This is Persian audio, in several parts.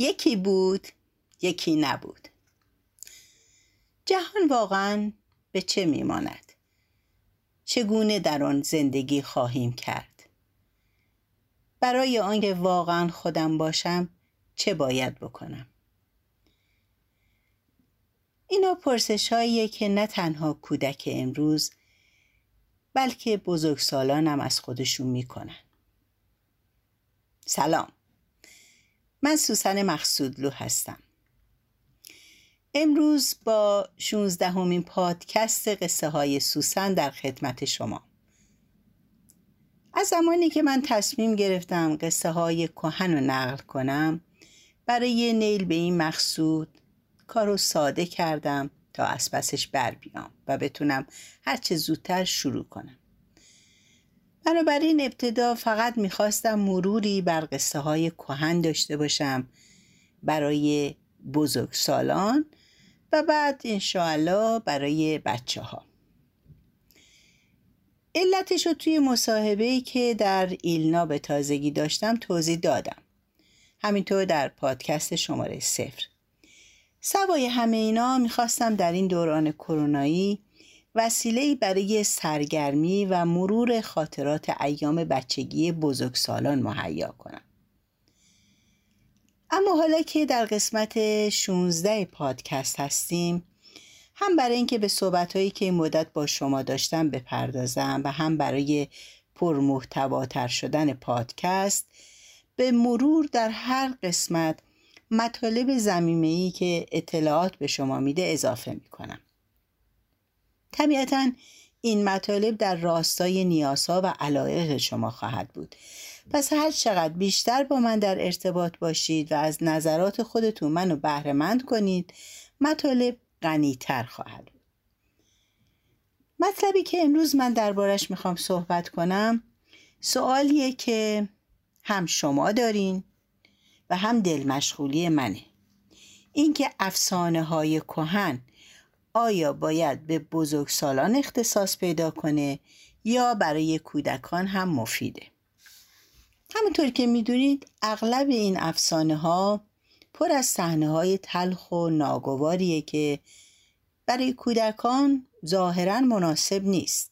یکی بود یکی نبود. جهان واقعاً به چه میماند؟ چگونه در آن زندگی خواهیم کرد؟ برای آنکه واقعاً خودم باشم چه باید بکنم؟ اینا پرسش‌هاییه که نه تنها کودک امروز بلکه بزرگسالانم از خودشون میکنن. سلام، من سوسن مخصودلو هستم. امروز با 16مین پادکست قصه های سوسن در خدمت شما. از زمانی که من تصمیم گرفتم قصه های کهن رو نقل کنم، برای نیل به این مقصود کارو ساده کردم تا از پسش بر بیام و بتونم هرچه زودتر شروع کنم. بنابراین ابتدا فقط میخواستم مروری بر قصه های کهن داشته باشم برای بزرگ سالان و بعد انشاءالله برای بچه ها. علتش رو توی مصاحبه‌ای که در ایلنا به تازگی داشتم توضیح دادم، همینطور در پادکست شماره 0. سوای همه اینا میخواستم در این دوران کرونایی وسیله‌ای برای سرگرمی و مرور خاطرات ایام بچگی بزرگسالان مهیا کنم. اما حالا که در قسمت 16 پادکست هستیم، هم برای اینکه به صحبت‌هایی که این مدت با شما داشتم بپردازم و هم برای پرمحتواتر شدن پادکست، به مرور در هر قسمت مطالب ضمیمه‌ای که اطلاعات به شما میده اضافه میکنم. طبیعتاً این مطالب در راستای نیازها و علایق شما خواهد بود. پس هر چقدر بیشتر با من در ارتباط باشید و از نظرات خودتون منو بهره‌مند کنید، مطالب غنی‌تر خواهد بود. مطلبی که امروز من دربارش میخوام صحبت کنم، سوالیه که هم شما دارین و هم دل مشغولی منه. اینکه افسانه های کهن آیا باید به بزرگسالان اختصاص پیدا کنه یا برای کودکان هم مفیده؟ همونطور که میدونید اغلب این افسانه ها پر از صحنه های تلخ و ناگواریه که برای کودکان ظاهرا مناسب نیست.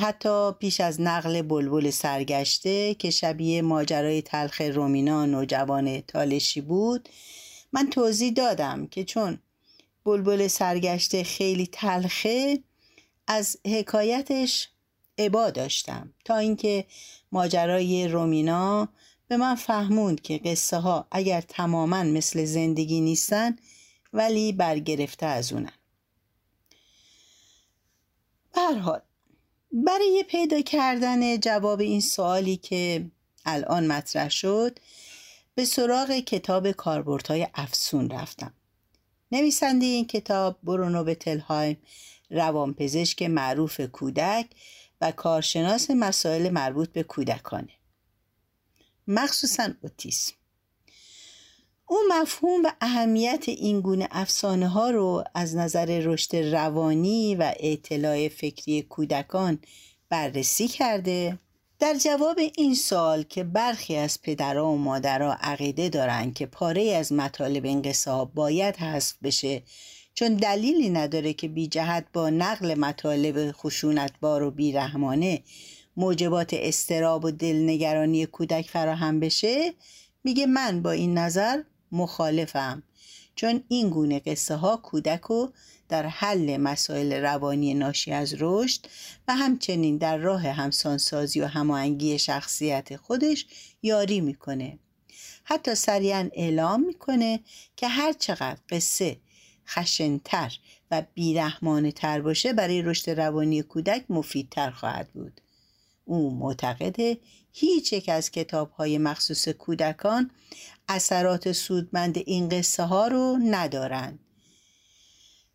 حتی پیش از نقل بلبل سرگشته که شبیه ماجرای تلخ رومینان و جوان تالشی بود، من توضیح دادم که چون بلبل سرگشته خیلی تلخه از حکایتش عبا داشتم، تا اینکه ماجرای رومینا به من فهموند که قصه ها اگر تماما مثل زندگی نیستن ولی برگرفته از اونن. به هر حال برای پیدا کردن جواب این سوالی که الان مطرح شد، به سراغ کتاب کاربردهای افسون رفتم. نویسنده این کتاب برونو بتلهایم، روانپزشک معروف کودک و کارشناس مسائل مربوط به کودکانه، مخصوصاً اوتیسم. او مفهوم و اهمیت این گونه افسانه ها رو از نظر رشد روانی و اطلاع فکری کودکان بررسی کرده. در جواب این سوال که برخی از پدرها و مادرها عقیده دارند که پاره از مطالب این قصه ها باید حذف بشه، چون دلیلی نداره که بی جهت با نقل مطالب خشونتبار و بیرحمانه موجبات اضطراب و دلنگرانی کودک فراهم بشه، میگه من با این نظر مخالفم، چون این گونه قصه ها کودکو در حل مسائل روانی ناشی از رشد و همچنین در راه همسانسازی و هماهنگی شخصیت خودش یاری میکنه. حتی سریعا اعلام میکنه که هر چقدر قصه خشنتر و بیرحمانه تر باشه برای رشد روانی کودک مفیدتر خواهد بود. او معتقده هیچ یک از کتاب‌های مخصوص کودکان اثرات سودمند این قصه ها رو ندارند.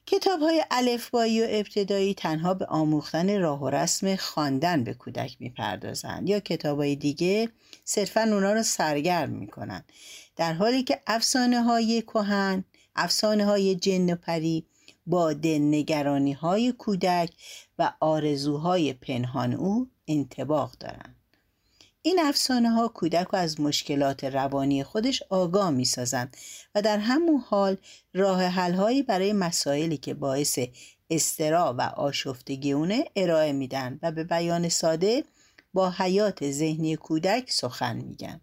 کتاب‌های الفبایی و ابتدایی تنها به آموختن راه و رسم خواندن به کودک می‌پردازند یا کتاب‌های دیگه صرفاً اونا رو سرگرم می‌کنند، در حالی که افسانه‌های کهن، افسانه‌های جن و پری با دلنگرانی‌های کودک و آرزوهای پنهان او انطباق دارند. این افسانه ها کودک را از مشکلات روانی خودش آگاه می سازند و در همون حال راه حل هایی برای مسائلی که باعث استرا و آشفتگی اونه ارائه میدن و به بیان ساده با حیات ذهنی کودک سخن میگن.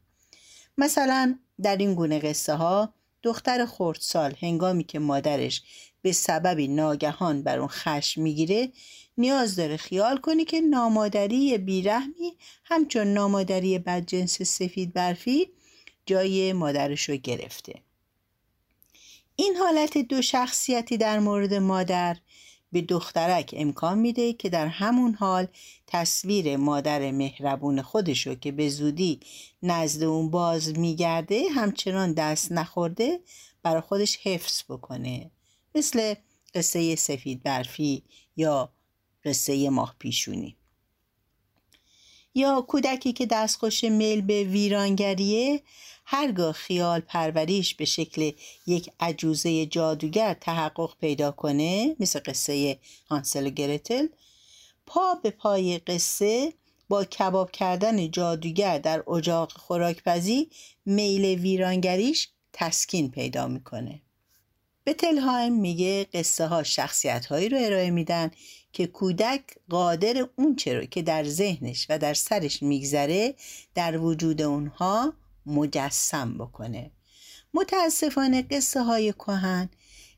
مثلا در این گونه قصه ها دختر خردسال هنگامی که مادرش به سببی ناگهان بر اون خشم میگیره نیاز داره خیال کنه که نامادری بیرحمی همچون نامادری بدجنس سفید برفی جای مادرش رو گرفته. این حالت دو شخصیتی در مورد مادر به دخترک امکان میده که در همون حال تصویر مادر مهربون خودشو که به زودی نزد اون باز میگرده همچنان دست نخورده برای خودش حفظ بکنه، مثل قصه سفید برفی یا قصه ماه پیشونی. یا کودکی که دستخوش میل به ویرانگریه هرگاه خیال پروریش به شکل یک عجوزه جادوگر تحقق پیدا کنه، مثل قصه هانسل و گرتل، پا به پای قصه با کباب کردن جادوگر در اجاق خوراکپزی میل ویرانگریش تسکین پیدا میکنه. بتلهایم میگه قصه ها شخصیت هایی رو ارائه میدن که کودک قادر اونچه رو که در ذهنش و در سرش میگذره در وجود اونها مجسم بکنه. متاسفانه قصه های کهن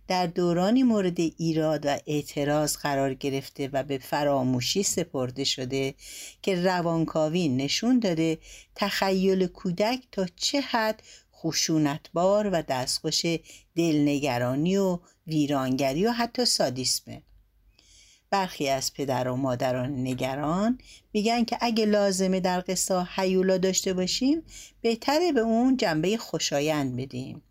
در دورانی مورد ایراد و اعتراض قرار گرفته و به فراموشی سپرده شده که روانکاوی نشون داده تخیل کودک تا چه حد خشونتبار و دستخوش دلنگرانی و ویرانگری و حتی سادیسمه. برخی از پدر و مادران نگران میگن که اگه لازمه در قصه هیولا داشته باشیم بهتره به اون جنبه خوشایند بدیم.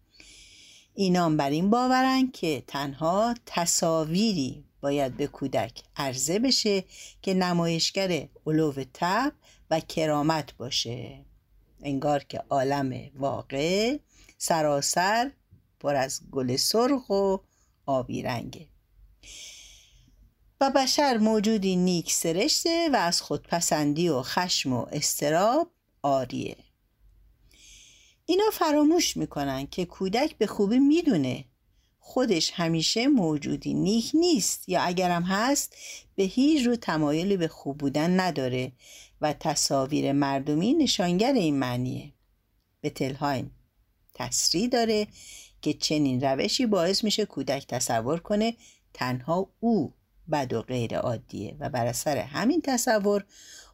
اینام بر این باورن که تنها تصاویری باید به کودک عرضه بشه که نمایشگر علو طبع و کرامت باشه، انگار که عالم واقع سراسر پر از گل سرخ و آبی رنگه و بشر موجودی نیک سرشته و از خودپسندی و خشم و استراب عاریه. اینا فراموش میکنن که کودک به خوبی میدونه خودش همیشه موجودی نیک نیست، یا اگرم هست به هیچ رو تمایلی به خوب بودن نداره و تصاویر مردمی نشانگر این معنیه. بتلهایم تصریح داره که چنین روشی باعث میشه کودک تصور کنه تنها او بد و غیر عادیه و بر اثر همین تصور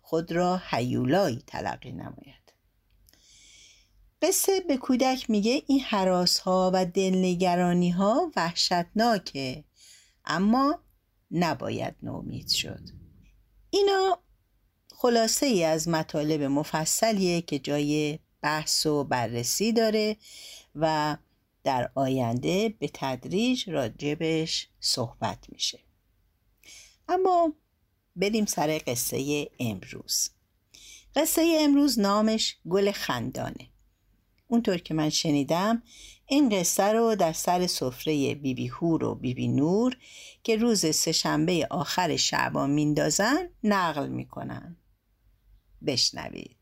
خود را هیولایی تلقی نماید. قصه به کودک میگه این هراس ها و دلنگرانی ها وحشتناکه، اما نباید نومید شد. اینا خلاصه ای از مطالب مفصلیه که جای بحث و بررسی داره و در آینده به تدریج راجبش صحبت میشه. اما بریم سر قصه امروز. قصه امروز نامش گل خندانه. اونطور که من شنیدم این قصه رو در سر سفره بیبی هور و بیبی نور که روز سه‌شنبه آخر شعبان میندازن نقل میکنن. بشنوید.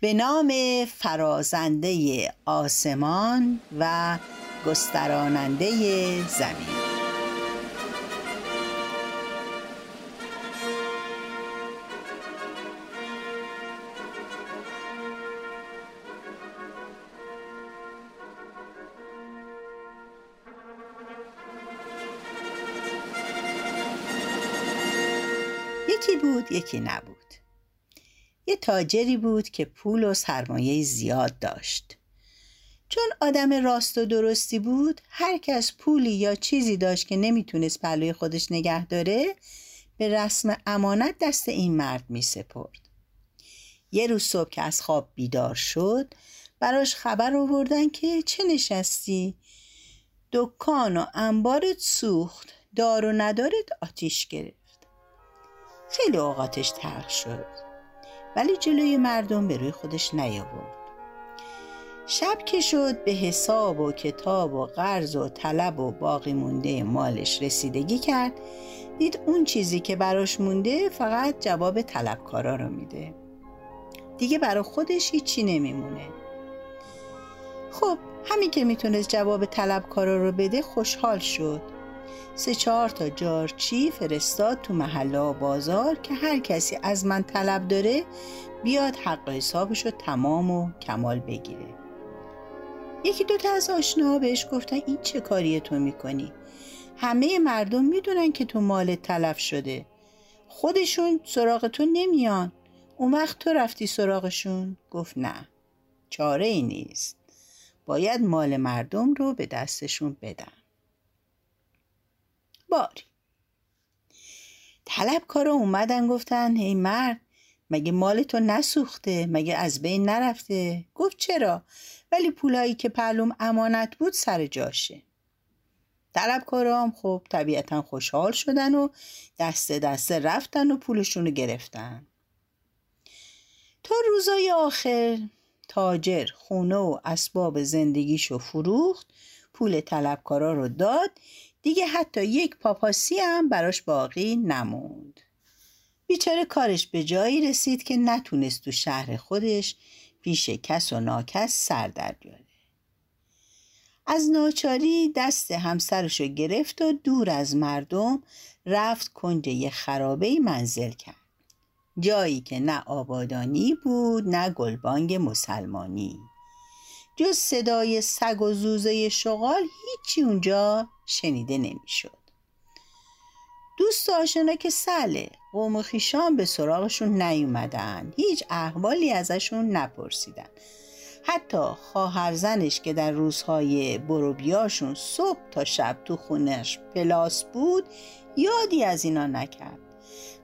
به نام فرازنده آسمان و گستراننده زمین. یکی بود یکی نبود. یه تاجری بود که پول و سرمایه زیاد داشت. چون آدم راست و درستی بود هر کس پولی یا چیزی داشت که نمیتونست پلوی خودش نگه داره به رسم امانت دست این مرد میسپرد. یه روز صبح که از خواب بیدار شد براش خبر آوردن که چه نشستی؟ دکان و انبارت سوخت، دار و ندارت آتیش گرفت. خیلی اوقاتش تلخ شد ولی جلوی مردم به روی خودش نیاورد. شب که شد به حساب و کتاب و قرض و طلب و باقی مونده مالش رسیدگی کرد، دید اون چیزی که براش مونده فقط جواب طلبکارا رو میده. دیگه برای خودش هیچی نمیمونه. خب همین که میتونست جواب طلبکارا رو بده خوشحال شد. 3-4 تا جارچی فرستاد تو محله و بازار که هر کسی از من طلب داره بیاد حق حسابش رو تمام و کمال بگیره. 1-2 تا از آشناها بهش گفتن این چه کاری تو میکنی؟ همه مردم میدونن که تو مال تلف شده، خودشون سراغ تو نمیان، اون وقت تو رفتی سراغشون. گفت نه، چاره ای نیست، باید مال مردم رو به دستشون بدن. باری طلبکارا اومدن گفتن ای مرد، مگه مال تو نسوخته؟ مگه از بین نرفته؟ گفت چرا، ولی پولایی که پرلوم امانت بود سر جاشه. طلبکارا هم خب طبیعتا خوشحال شدن و دسته دسته رفتن و پولشون رو گرفتن. تا روزای آخر تاجر خونه و اسباب زندگیشو فروخت، پول طلبکارا رو داد، دیگه حتی 1 پاپاسی هم براش باقی نموند. بیچاره کارش به جایی رسید که نتونست تو شهر خودش پیش کس و ناکس سر در بیاره. از ناچاری دست همسرشو گرفت و دور از مردم رفت کنج یه خرابه منزل کرد، جایی که نه آبادانی بود نه گلبانگ مسلمانی، جز صدای سگ و زوزه شغال هیچی اونجا شنیده نمیشد. دوست آشنا که سله قوم و خیشان به سراغشون نیومدن، هیچ احوالی ازشون نپرسیدن. حتی خواهرزنش که در روزهای بروبیاشون صبح تا شب تو خونش پلاس بود یادی از اینا نکرد،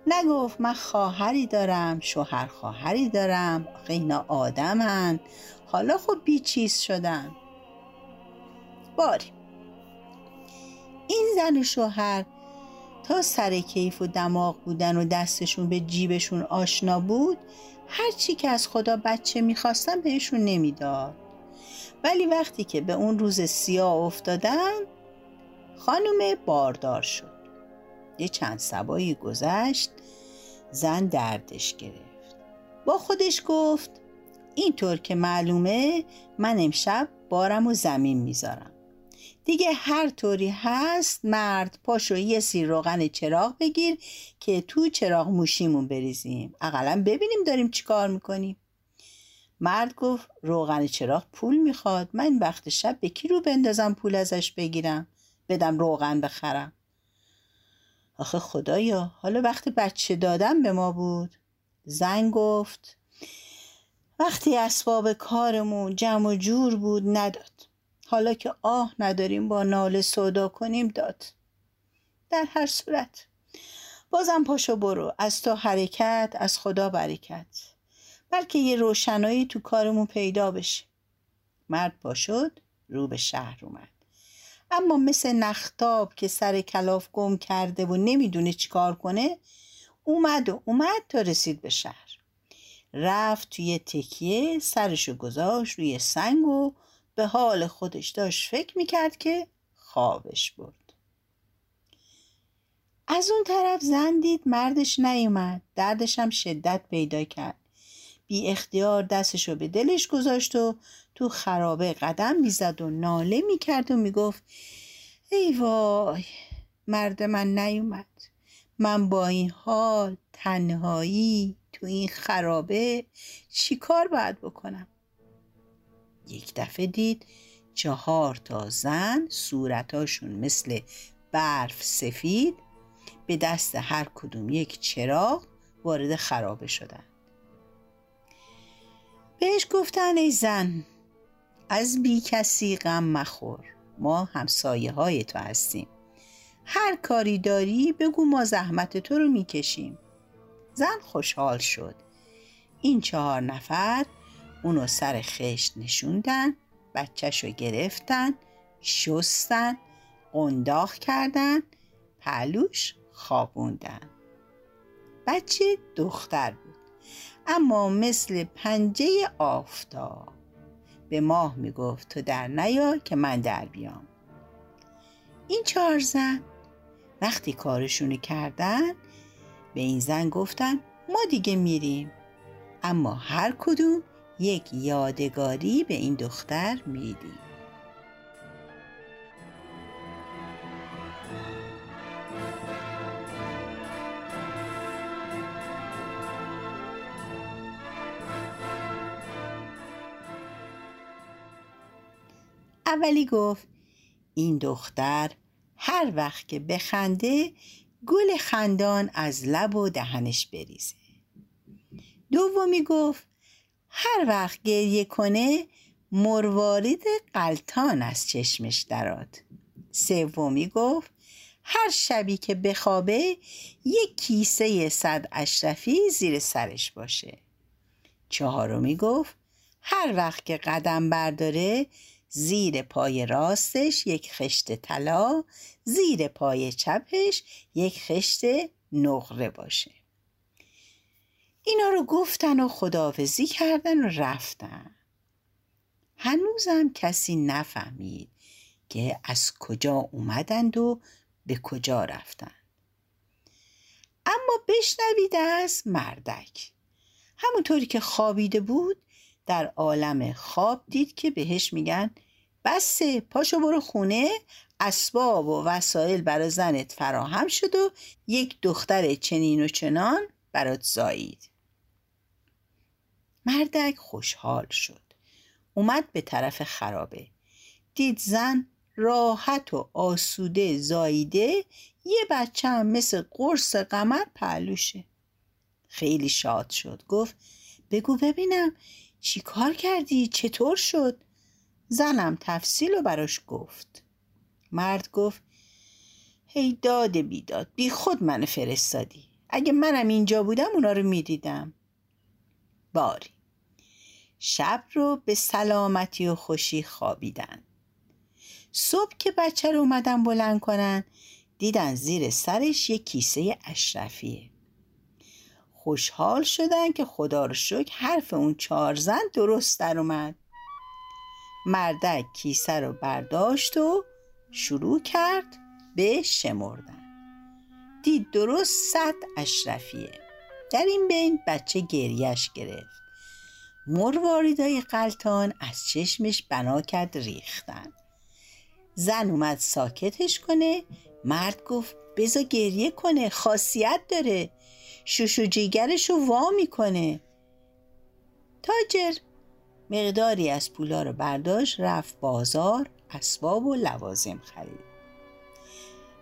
نگفت من خواهری دارم، شوهر خواهری دارم، آخه اینا آدمن، حالا خب بی چیز شدن. باری این زن و شوهر تا سر کیف و دماغ بودن و دستشون به جیبشون آشنا بود، هر چی که از خدا بچه میخواستن بهشون نمیداد. ولی وقتی که به اون روز سیاه افتادن، خانم باردار شد. یه چند سبایی گذشت، زن دردش گرفت. با خودش گفت اینطور که معلومه من امشب بارم و زمین میذارم. دیگه هر طوری هست مرد پاشو یه سیر روغن چراغ بگیر که تو چراغ موشیمون بریزیم، اقلا ببینیم داریم چی کار میکنیم. مرد گفت روغن چراغ پول میخواد، من وقت شب به کی رو بندازم پول ازش بگیرم بدم روغن بخرم؟ آخه خدایا، حالا وقت بچه دادم به ما بود. زن گفت وقتی اسباب کارمون جمع و جور بود نداد، حالا که آه نداریم با ناله سودا کنیم داد. در هر صورت بازم پاشو برو، از تو حرکت از خدا برکت، بلکه یه روشنایی تو کارمون پیدا بشه. مرد پاشد رو به شهر اومد، اما مثل نختاب که سر کلاف گم کرده و نمیدونه چی کار کنه اومد تا رسید به شهر. رفت توی تکیه، سرشو گذاشت روی سنگ و به حال خودش داشت فکر میکرد که خوابش برد. از اون طرف زن دید مردش نیومد، دردش هم شدت پیدا کرد. بی اختیار دستشو به دلش گذاشت و تو خرابه قدم میزد و ناله میکرد و میگفت ای وای مرد من نیومد، من با این حال تنهایی تو این خرابه چی کار باید بکنم؟ یک دفعه دید 4 تا زن، صورتاشون مثل برف سفید، به دست هر کدوم 1 چراغ وارد خرابه شدن. بهش گفتن ای زن از بی کسی غم مخور، ما همسایه های تو هستیم، هر کاری داری بگو ما زحمت تو رو میکشیم. زن خوشحال شد. این 4 نفر اونو سر خشت نشوندن، بچهشو گرفتن، شستن، قنداق کردن، پهلوش خوابوندن. بچه دختر بود اما مثل پنجه آفتاب، به ماه میگفت تو در نیا که من در بیام. این 4 زن وقتی کارشونو کردن به این زن گفتن ما دیگه میریم. اما هر کدوم یک یادگاری به این دختر میدیم. اولی گفت این دختر هر وقت که بخنده گل خندان از لب و دهنش بریزه. دومی گفت هر وقت گریه کنه مروارید قلتان از چشمش دراد. سومی گفت هر شبی که بخوابه یک کیسه 100 اشرفی زیر سرش باشه. چهارمی گفت هر وقت که قدم برداره زیر پای راستش یک خشت طلا، زیر پای چپش یک خشت نقره باشه. اینا رو گفتن و خداحافظی کردن و رفتن. هنوزم کسی نفهمید که از کجا اومدند و به کجا رفتن. اما بشنوید از مردک. همونطوری که خوابیده بود در عالم خواب دید که بهش میگن بسه، پاشو برو خونه، اسباب و وسایل برای زنت فراهم شد و یک دختر چنین و چنان برات زایید. مردک خوشحال شد، اومد به طرف خرابه، دید زن راحت و آسوده زاییده، یه بچه هم مثل قرص قمر پهلوشه. خیلی شاد شد، گفت بگو ببینم چی کار کردی؟ چطور شد؟ زنم تفصیل رو براش گفت. مرد گفت هی داد بیداد، بی خود من فرستادی، اگه منم اینجا بودم اونا رو می دیدم. باری شب رو به سلامتی و خوشی خوابیدن. صبح که بچه رو اومدن بلند کنن دیدن زیر سرش یک کیسه اشرفیه. خوشحال شدن که خدا رو شکر حرف اون 4 زن درست در اومد. مردک کیسه رو برداشت و شروع کرد به شمردن. دید درست 100 اشرفیه. در این بین بچه گریهش گرفت. مرواریدای قلتان از چشمش بنا کرد ریختن. زن اومد ساکتش کنه. مرد گفت بذار گریه کنه، خاصیت داره، شوشو جیگرشو وا میکنه. تاجر مقداری از پولا رو برداشت، رفت بازار اسباب و لوازم خرید.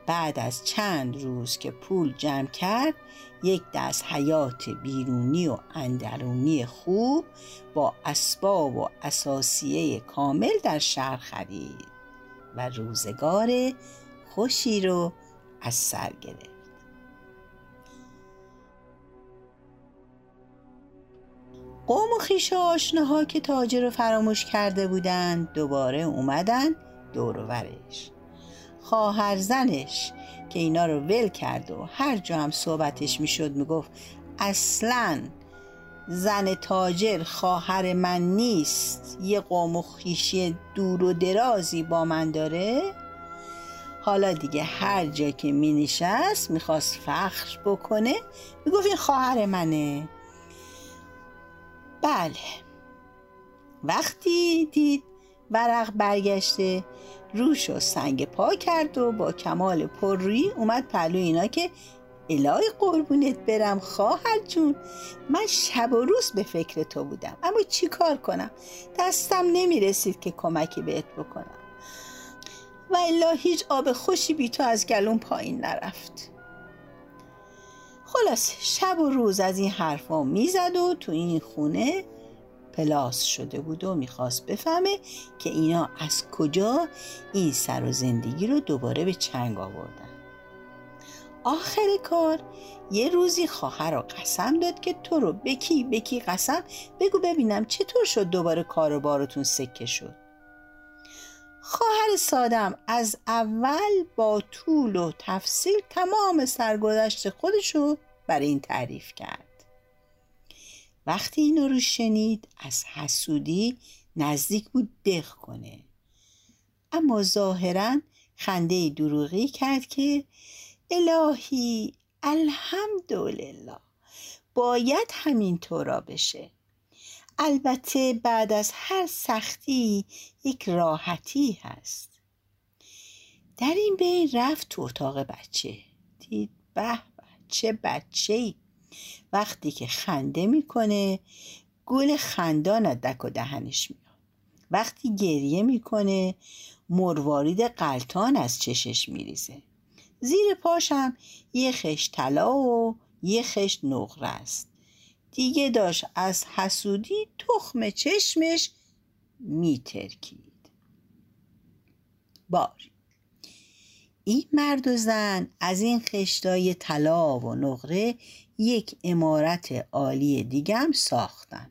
بعد از چند روز که پول جمع کرد، یک دست حیات بیرونی و اندرونی خوب با اسباب و اساسیه کامل در شهر خرید و روزگار خوشی رو از سر گرفت. قوم و خویش و آشناها که تاجر رو فراموش کرده بودند دوباره اومدن دور و برش. خواهر زنش که اینا رو ول کرد و هر جا هم صحبتش میشد میگفت اصلاً زن تاجر خواهر من نیست، یه قوم و خویشی دور و درازی با من داره. حالا دیگه هر جا که می نشست میخواست فخر بکنه، میگفت این خواهر منه. بله وقتی دید ورق برگشته، روش و سنگ پا کرد و با کمال پررویی اومد پلو اینا که الهی قربونت برم خواهر جون، من شب و روز به فکر تو بودم، اما چی کار کنم، دستم نمی رسید که کمکی بهت بکنم و الا هیچ آب خوشی بی تو از گلون پایین نرفت. خلاص شب و روز از این حرفا میزد و تو این خونه پلاس شده بود و میخواست بفهمه که اینا از کجا این سر و زندگی رو دوباره به چنگ آوردن. آخر کار یه روزی خواهر رو قسم داد که تو رو بکی قسم بگو ببینم چطور شد دوباره کار و بارتون سکه شد. خواهر سادم از اول با طول و تفصیل تمام سرگذشت خودشو برای این تعریف کرد. وقتی اینو رو شنید از حسودی نزدیک بود دق کنه، اما ظاهرا خنده دروغی کرد که الهی الحمدلله باید همینطورا بشه. البته بعد از هر سختی یک راحتی هست. در این بین رفت تو اتاق بچه. دید به چه بچه‌ای وقتی که خنده میکنه گل خندان از دک و دهنش میاد، وقتی گریه میکنه مروارید قلتان از چشش میریزه، زیر پاشم یه خش طلا و یه خش نقره است. دیگه داشت از حسودی تخم چشمش میترکید. باری این مرد و زن از این خشتای طلا و نقره یک عمارت عالی دیگه هم ساختن.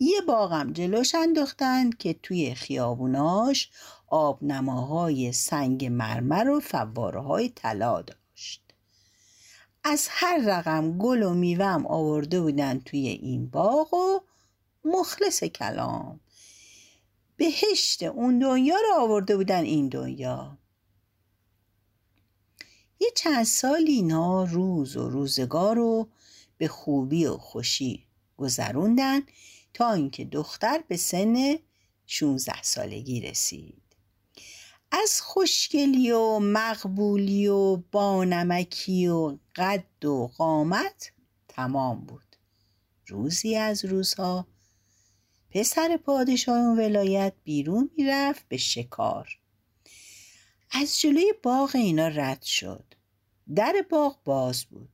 یه باغم جلوش انداختن که توی خیابوناش آبنماهای سنگ مرمر و فواره‌های طلا داشت. از هر رقم گل و میوه‌ام آورده بودن توی این باغ و مخلص کلام بهشت اون دنیا رو آورده بودن این دنیا. یه چند سال اینا روز و روزگار رو به خوبی و خوشی گذروندن تا اینکه دختر به سن 16 سالگی رسید. از خوشگلی و مقبولی و بانمکی و قد و قامت تمام بود. روزی از روزها پسر پادشاه اون ولایت بیرون میرفت به شکار. از جلوی باغ اینا رد شد. در باغ باز بود.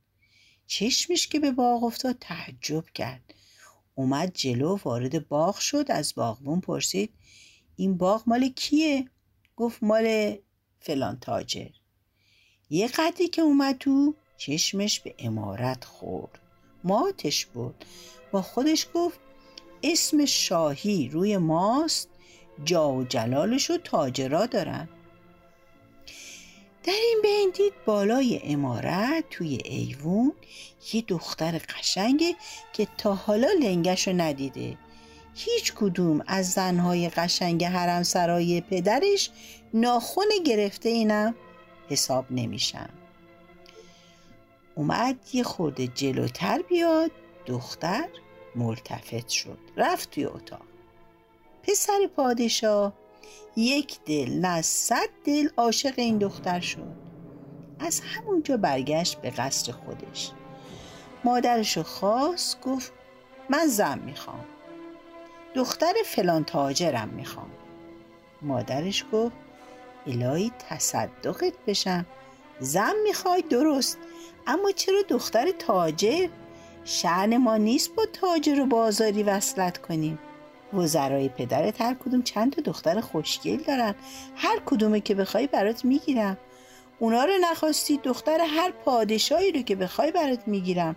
چشمش که به باغ افتاد تعجب کرد. اومد جلو، وارد باغ شد. از باغبون پرسید این باغ مال کیه؟ گفت مال فلان تاجر. یه قدری که اومد تو چشمش به عمارت خورد، ماتش بود. با خودش گفت اسم شاهی روی ماست، جا و جلالشو تاجرا دارن. در این بین دید بالای عمارت توی ایوون یه دختر قشنگه که تا حالا لنگشو ندیده. هیچ کدوم از زنهای قشنگ حرم سرای پدرش ناخن گرفته اینم حساب نمیشم. اومد یه خورده جلوتر بیاد، دختر ملتفت شد، رفت توی اتاق. پسر پادشاه یک دل نه صد دل عاشق این دختر شد. از همونجا برگشت به قصر خودش. مادرشو خواست، گفت من زن میخوام، دختر فلان تاجرم میخوام. مادرش گفت الهی تصدقت بشم، زن میخوای درست، اما چرا دختر تاجر؟ شأن ما نیست با تاجر و بازاری وصلت کنیم. وزرای پدرت هر کدوم چند تا دختر خوشگل دارن، هر کدومه که بخوای برات میگیرم. اونا رو نخواستی دختر هر پادشاهی رو که بخوای برات میگیرم،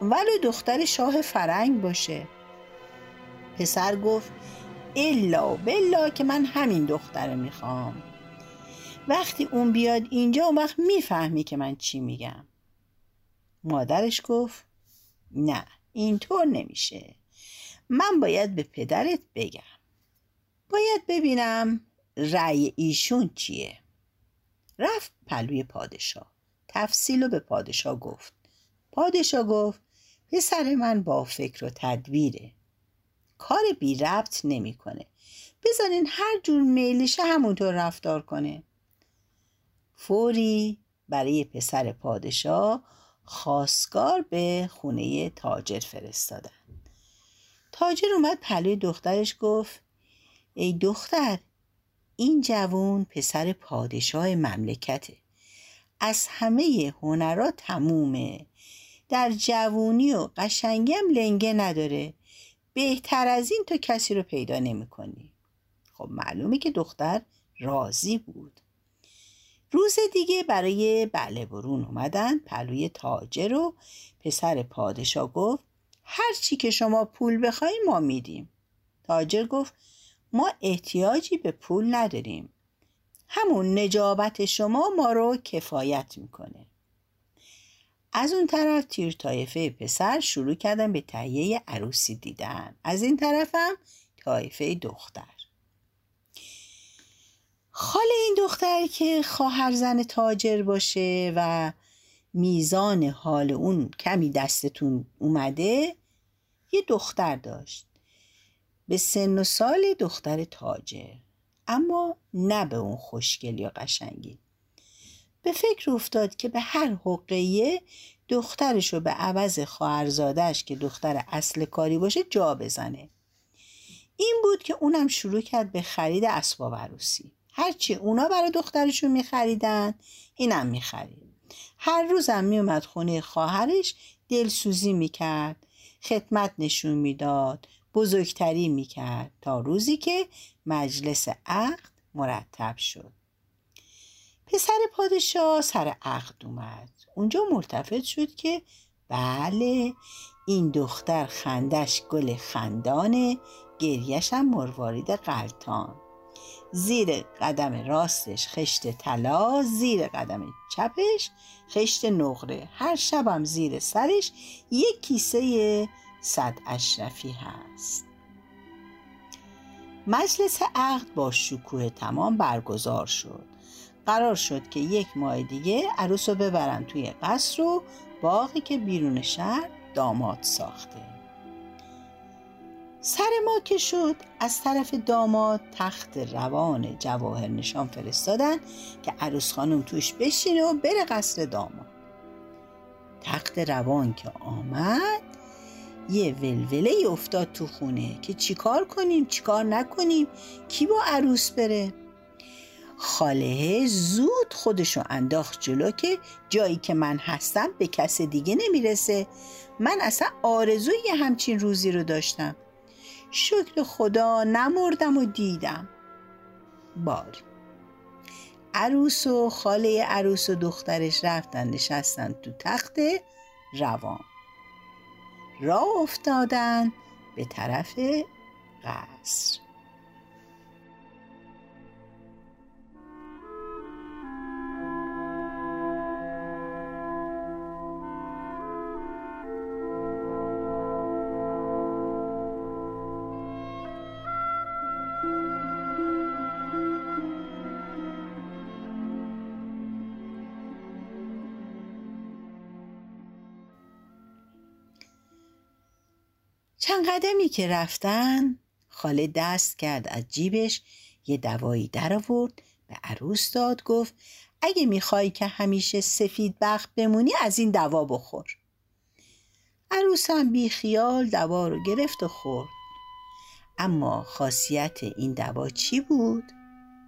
ولو دختر شاه فرنگ باشه. پسر گفت الا بلا که من همین دختر رو میخوام. وقتی اون بیاد اینجا اون وقت میفهمی که من چی میگم. مادرش گفت نه اینطور نمیشه، من باید به پدرت بگم، باید ببینم رأی ایشون چیه. رفت پلوی پادشاه، تفصیل رو به پادشاه گفت. پادشاه گفت پسر من با فکر و تدبیره، کار بی ربط نمی کنه، بزنین هر جور میلشه همونطور رفتار کنه. فوری برای پسر پادشاه خواستگار به خونه تاجر فرستادن. تاجر اومد پلوی دخترش، گفت ای دختر این جوان پسر پادشاه مملکته، از همه هنرها تمومه، در جوانی و قشنگی هم لنگه نداره، بهتر از این تو کسی رو پیدا نمی کنی. خب معلومه که دختر راضی بود. روز دیگه برای بله برون اومدن پلوی تاجر و پسر پادشاه گفت هر چی که شما پول بخواید ما میدیم. تاجر گفت ما احتیاجی به پول نداریم، همون نجابت شما ما رو کفایت میکنه. از اون طرف تیر طایفه پسر شروع کردن به تهیه عروسی دیدن، از این طرف هم طایفه دختر. خاله این دختر که خواهر زن تاجر باشه و میزان حال اون کمی دستتون اومده، یه دختر داشت به سن و سال دختر تاجر، اما نه به اون خوشگلی یا قشنگی. به فکر افتاد که به هر حقیه دخترش رو به عوض خواهرزاده‌اش که دختر اصل کاری باشه جا بزنه. این بود که اونم شروع کرد به خرید اسباب عروسی. هرچی اونا برای دخترشون میخریدن اینم میخرید. هر روزم میومد خونه خواهرش، دلسوزی میکرد، خدمت نشون میداد، بزرگتری میکرد، تا روزی که مجلس عقد مرتب شد. پسر پادشاه سر عقد اومد. اونجا ملتفت شد که بله، این دختر خندش گل خندانه، گریش هم مروارید قلتان، زیر قدم راستش خشت طلا، زیر قدم چپش خشت نقره، هر شبم زیر سرش یک کیسه صد اشرفی هست. مجلس عقد با شکوه تمام برگزار شد. قرار شد که یک ماه دیگه عروس رو ببرن توی قصر و باغی که بیرون شهر داماد ساخته. سر ما که شد، از طرف داماد تخت روان جواهر نشان فرستادن که عروس خانم توش بشینه و بره قصر داماد. تخت روان که آمد، یه ولوله افتاد تو خونه که چیکار کنیم چیکار نکنیم، کی با عروس بره. خاله زود خودشو انداخت جلو که جایی که من هستم به کس دیگه نمیرسه. من اصلا آرزوی همچین روزی رو داشتم. شکر خدا نمردم و دیدم. بار عروس و خاله عروس و دخترش رفتن نشستن تو تخت روان، راه افتادن به طرف قصر. چند قدمی که رفتن، خاله دست کرد از جیبش، یه دوایی در آورد به عروس داد، گفت اگه میخوای که همیشه سفید بخت بمونی از این دوا بخور. عروس هم بی خیال دوا رو گرفت و خورد. اما خاصیت این دوا چی بود؟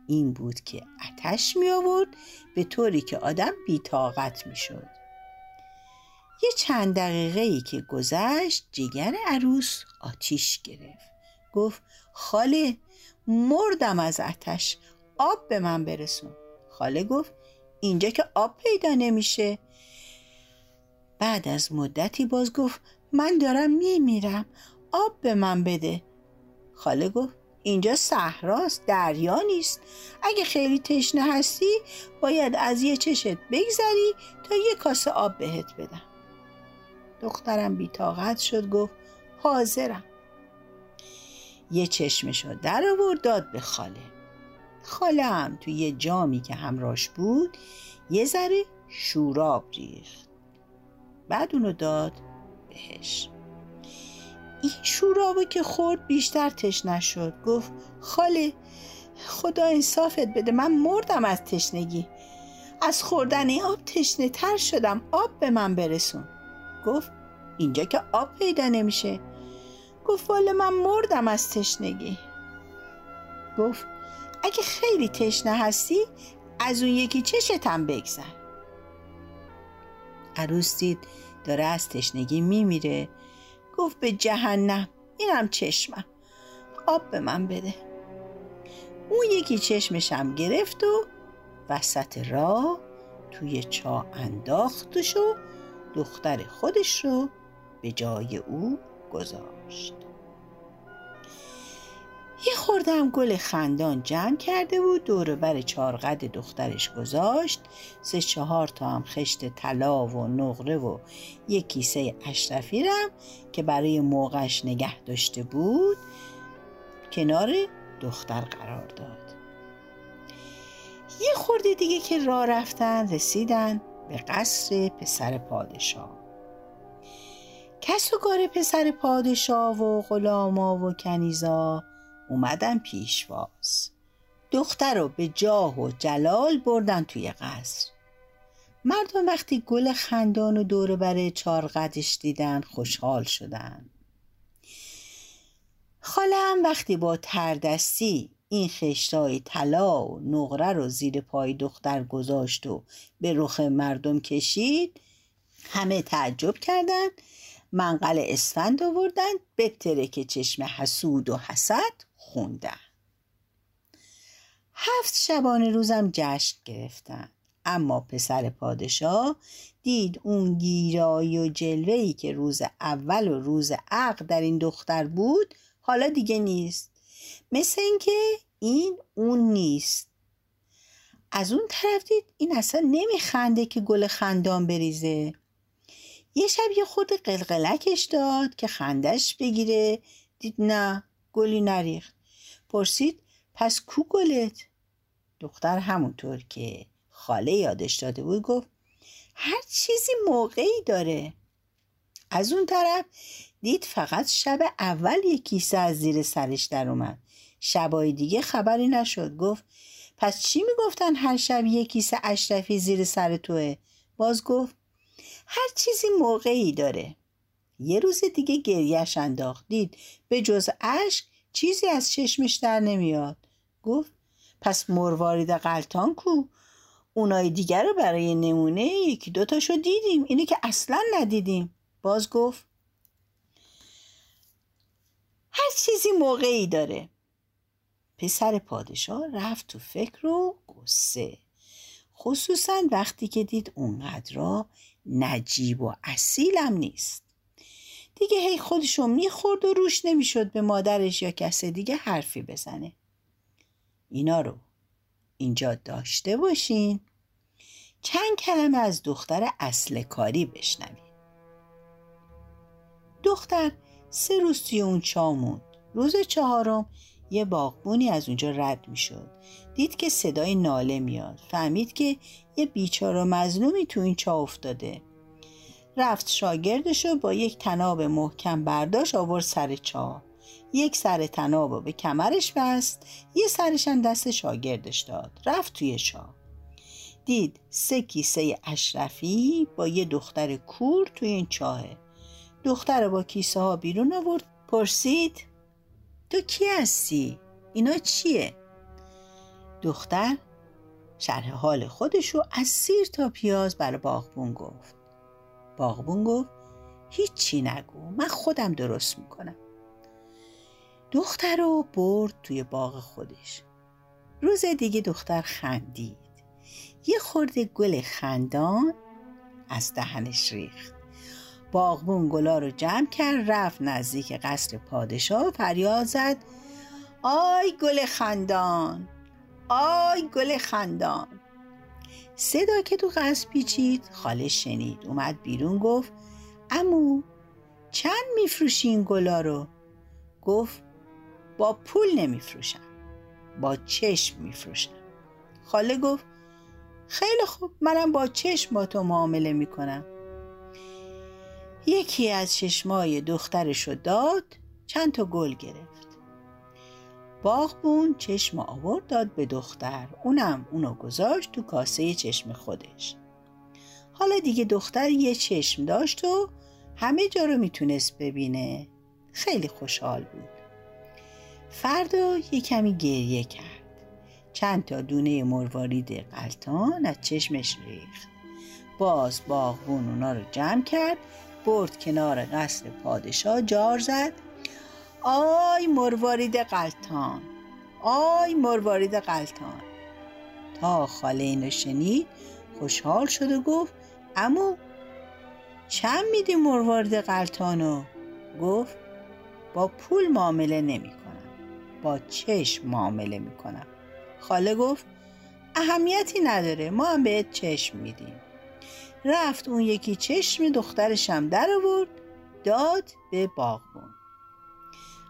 این بود که آتش می آورد به طوری که آدم بی طاقت می شد. یه چند دقیقه‌ای که گذشت، جگر عروس آتیش گرفت. گفت خاله مردم از آتش، آب به من برسون. خاله گفت اینجا که آب پیدا نمیشه. بعد از مدتی باز گفت من دارم میمیرم، آب به من بده. خاله گفت اینجا صحراست، دریا نیست. اگه خیلی تشنه هستی باید از یه چشت بگذری تا یه کاسه آب بهت بدم. دخترم بی طاقت شد، گفت حاضرم. یه چشمشو در آورد داد به خاله. خاله هم توی یه جامی که همراش بود یه ذره شوراب ریخت، بعد اونو داد بهش. این شورابو که خورد بیشتر تشنه شد. گفت خاله خدا انصافت بده، من مردم از تشنگی، از خوردن این آب تشنه تر شدم، آب به من برسون. گفت اینجا که آب پیدا نمیشه. گفت والا من مردم از تشنگی. گفت اگه خیلی تشنه هستی از اون یکی چشتم بگذر. عروس دید داره از تشنگی میمیره، گفت به جهنم، اینم چشمم، آب به من بده. اون یکی چشمشم گرفت و وسط راه توی چاه انداختش و دختر خودش رو به جای او گذاشت. یه خوردم گل خندان جمع کرده بود، دور بر چارقد دخترش گذاشت، 3-4 تا هم خشت طلا و نقره و یک کیسه اشرفی هم که برای موقعش نگه داشته بود کنار دختر قرار داد. یه خورده دیگه که راه رفتن رسیدن به قصر پسر پادشاه. کس و کار پسر پادشاه و غلاما و کنیزا اومدن پیشواز. دختر رو به جاه و جلال بردن توی قصر. مردم وقتی گل خندان و دور بر چارقدش دیدن خوشحال شدن. خاله‌ام وقتی با تردستی این خشتای طلا و نقره رو زیر پای دختر گذاشت و به رخ مردم کشید، همه تعجب کردند. منقل اسفند آوردن بتره که چشم حسود و حسد خوندن. 7 شبانه روزم جشن گرفتن. اما پسر پادشاه دید اون گیرایی و جلوه‌ای که روز اول و روز عقد در این دختر بود حالا دیگه نیست. مثل این که این اون نیست. از اون طرف دید این اصلا نمیخنده که گل خندان بریزه. یه شب یه خورده قلقلکش داد که خندش بگیره، دید نه گلی نریخت. پرسید پس کو گلت؟ دختر همونطور که خاله یادش داده بود گفت هر چیزی موقعی داره. از اون طرف دید فقط شب اول یک کیسه از زیر سرش در اومد، شبای دیگه خبری نشد. گفت پس چی میگفتن هر شب یک کیسه اشرفی زیر سر توه؟ باز گفت هر چیزی موقعی داره. یه روز دیگه گریهش انداخت، دید به جز اشک چیزی از چشمش در نمیاد. گفت پس مروارید قلتان کو؟ اونای دیگر رو برای نمونه یکی دوتاشو دیدیم، اینه که اصلا ندیدیم. باز گفت هر چیزی موقعی داره. پسر پادشاه رفت تو فکر و قصه، خصوصا وقتی که دید اونقدرا نجیب و اصیلم نیست. دیگه هی خودشو میخورد و روش نمیشد به مادرش یا کس دیگه حرفی بزنه. اینا رو اینجا داشته باشین. چند کلمه از دختر اصل کاری بشنوید. دختر 3 روز توی اون چاه موند. روز 4م یه باغبونی از اونجا رد می شد. دید که صدای ناله میاد. فهمید که یه بیچاره مظلومی تو این چاه افتاده. رفت شاگردشو با یک طناب محکم برداشت آورد سر چاه. یک سر طنابو به کمرش بست، یه سرش هم دست شاگردش داد. رفت توی چاه. دید 3 کیسه اشرفی با یه دختر کور توی این چاهه. دختر با کیسه ها بیرون آورد، پرسید تو کی هستی؟ اینا چیه؟ دختر شرح حال خودشو از سیر تا پیاز برای باغبون گفت. باغبون گفت هیچی نگو، من خودم درست میکنم. دختر رو برد توی باغ خودش. روز دیگه دختر خندید. یه خورده گل خندان از دهنش ریخت. باغبون گلا رو جمع کرد، رفت نزدیک قصر پادشاه، فریاد زد آی گل خندان، آی گل خندان. صدا که تو قصر پیچید خاله شنید. اومد بیرون گفت عمو چند میفروشی این گلا رو؟ گفت با پول نمیفروشم، با چشم میفروشم. خاله گفت خیلی خوب، منم با چشم با تو معامله میکنم. یکی از چشمای دخترشو داد، چند تا گل گرفت. باغبون چشم آورد داد به دختر، اونم اونو گذاشت تو کاسه چشم خودش. حالا دیگه دختر یه چشم داشت و همه جا رو میتونست ببینه. خیلی خوشحال بود. فردا یه کمی گریه کرد. چند تا دونه مروارید قلتان از چشمش ریخت. باز باغبون اونا رو جمع کرد، برد کنار قصر پادشاه، جار زد آی مروارید قلتان، آی مروارید قلتان. تا خاله اینو شنید خوشحال شد و گفت عمو چند میدی مروارید قلتانو؟ گفت با پول معامله نمی کنم، با چشم معامله می کنم. خاله گفت اهمیتی نداره، ما هم بهت چشم میدیم. رفت اون یکی چشم دخترشم در آورد داد به باغبون.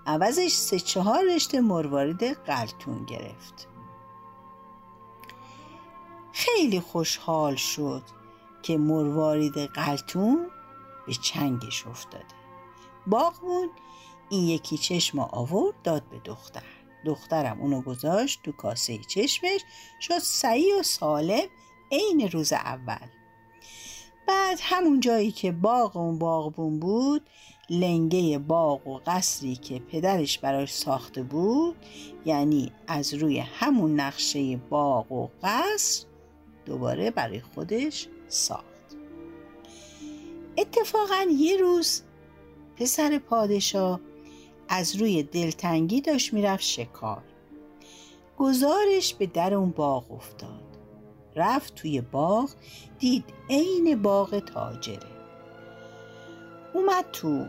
عوضش 3-4 رشته مروارید قلتون گرفت. خیلی خوشحال شد که مروارید قلتون به چنگش افتاده. باغمون این یکی چشم آورد داد به دختر. دخترم اونو گذاشت تو کاسه چشمش، شد صحیح و سالم عین روز اول. بعد همون جایی که باغ اون باغبون بود، لنگه باغ و قصری که پدرش براش ساخته بود، یعنی از روی همون نقشه باغ و قصر دوباره برای خودش ساخت. اتفاقاً یه روز پسر پادشاه از روی دلتنگی داشت میرفت شکار. گزارش به در اون باغ افتاد. رفت توی باغ، دید عین باغ تاجره. اومد تو.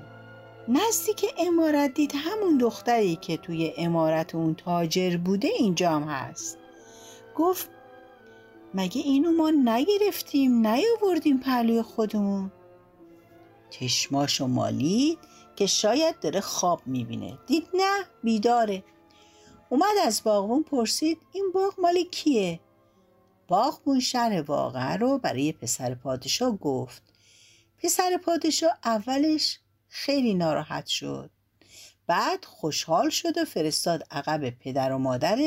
نزدیک عمارت دید همون دختری که توی عمارت اون تاجر بوده اینجا هم هست. گفت مگه اینو ما نگرفتیم، نیاوردیم پهلوی خودمون؟ چشماشو مالید که شاید داره خواب میبینه. دید نه، بیداره. اومد از باغبون پرسید این باغ مال کیه؟ باغبون شرح واقعه رو برای پسر پادشاه گفت. پسر پادشاه اولش خیلی ناراحت شد. بعد خوشحال شد و فرستاد عقب پدر و مادر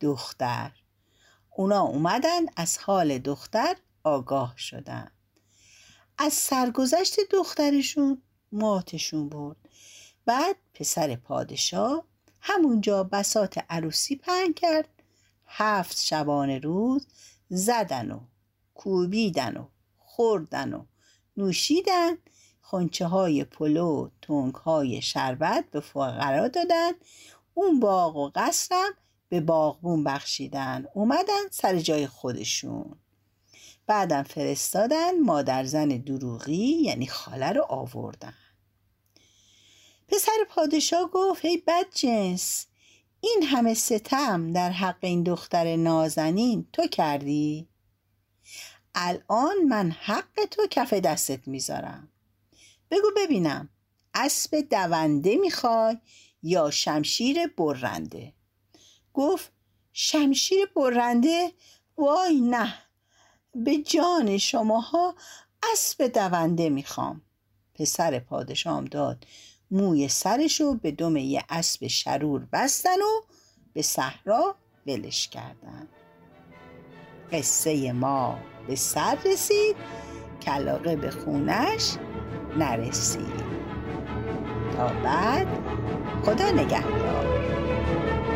دختر. اونا اومدن از حال دختر آگاه شدن. از سرگذشت دخترشون ماتشون برد. بعد پسر پادشاه همونجا بساط عروسی پهن کرد. 7 شبانه روز زدن و کوبیدن و خوردن و نوشیدن. خونچه های پلو، تنگ های شربت به فقرا دادن. اون باغ و قصرم به باغبون بخشیدن. اومدن سر جای خودشون. بعدم فرستادن مادرزن دروغی، یعنی خاله رو آوردن. پسر پادشاه گفت هی بدجنس، این همه ستم در حق این دختر نازنین تو کردی؟ الان من حق تو کف دستت میذارم. بگو ببینم، اسب دونده میخوای یا شمشیر برنده؟ گفت شمشیر برنده؟ وای نه، به جان شماها اسب دونده میخوام. پسر پادشاه داد موی سرشو به دم یه اسب شرور بستن و به صحرا ولش کردن. قصه ما به سر رسید، کلاغه به خونش نرسید. تا بعد، خدا نگهدار.